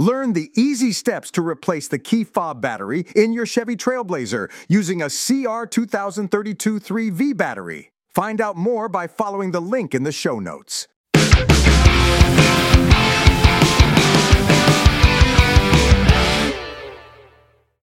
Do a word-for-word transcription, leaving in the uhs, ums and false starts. Learn the easy steps to replace the key fob battery in your Chevy Trailblazer using a C R twenty thirty-two three V battery. Find out more by following the link in the show notes.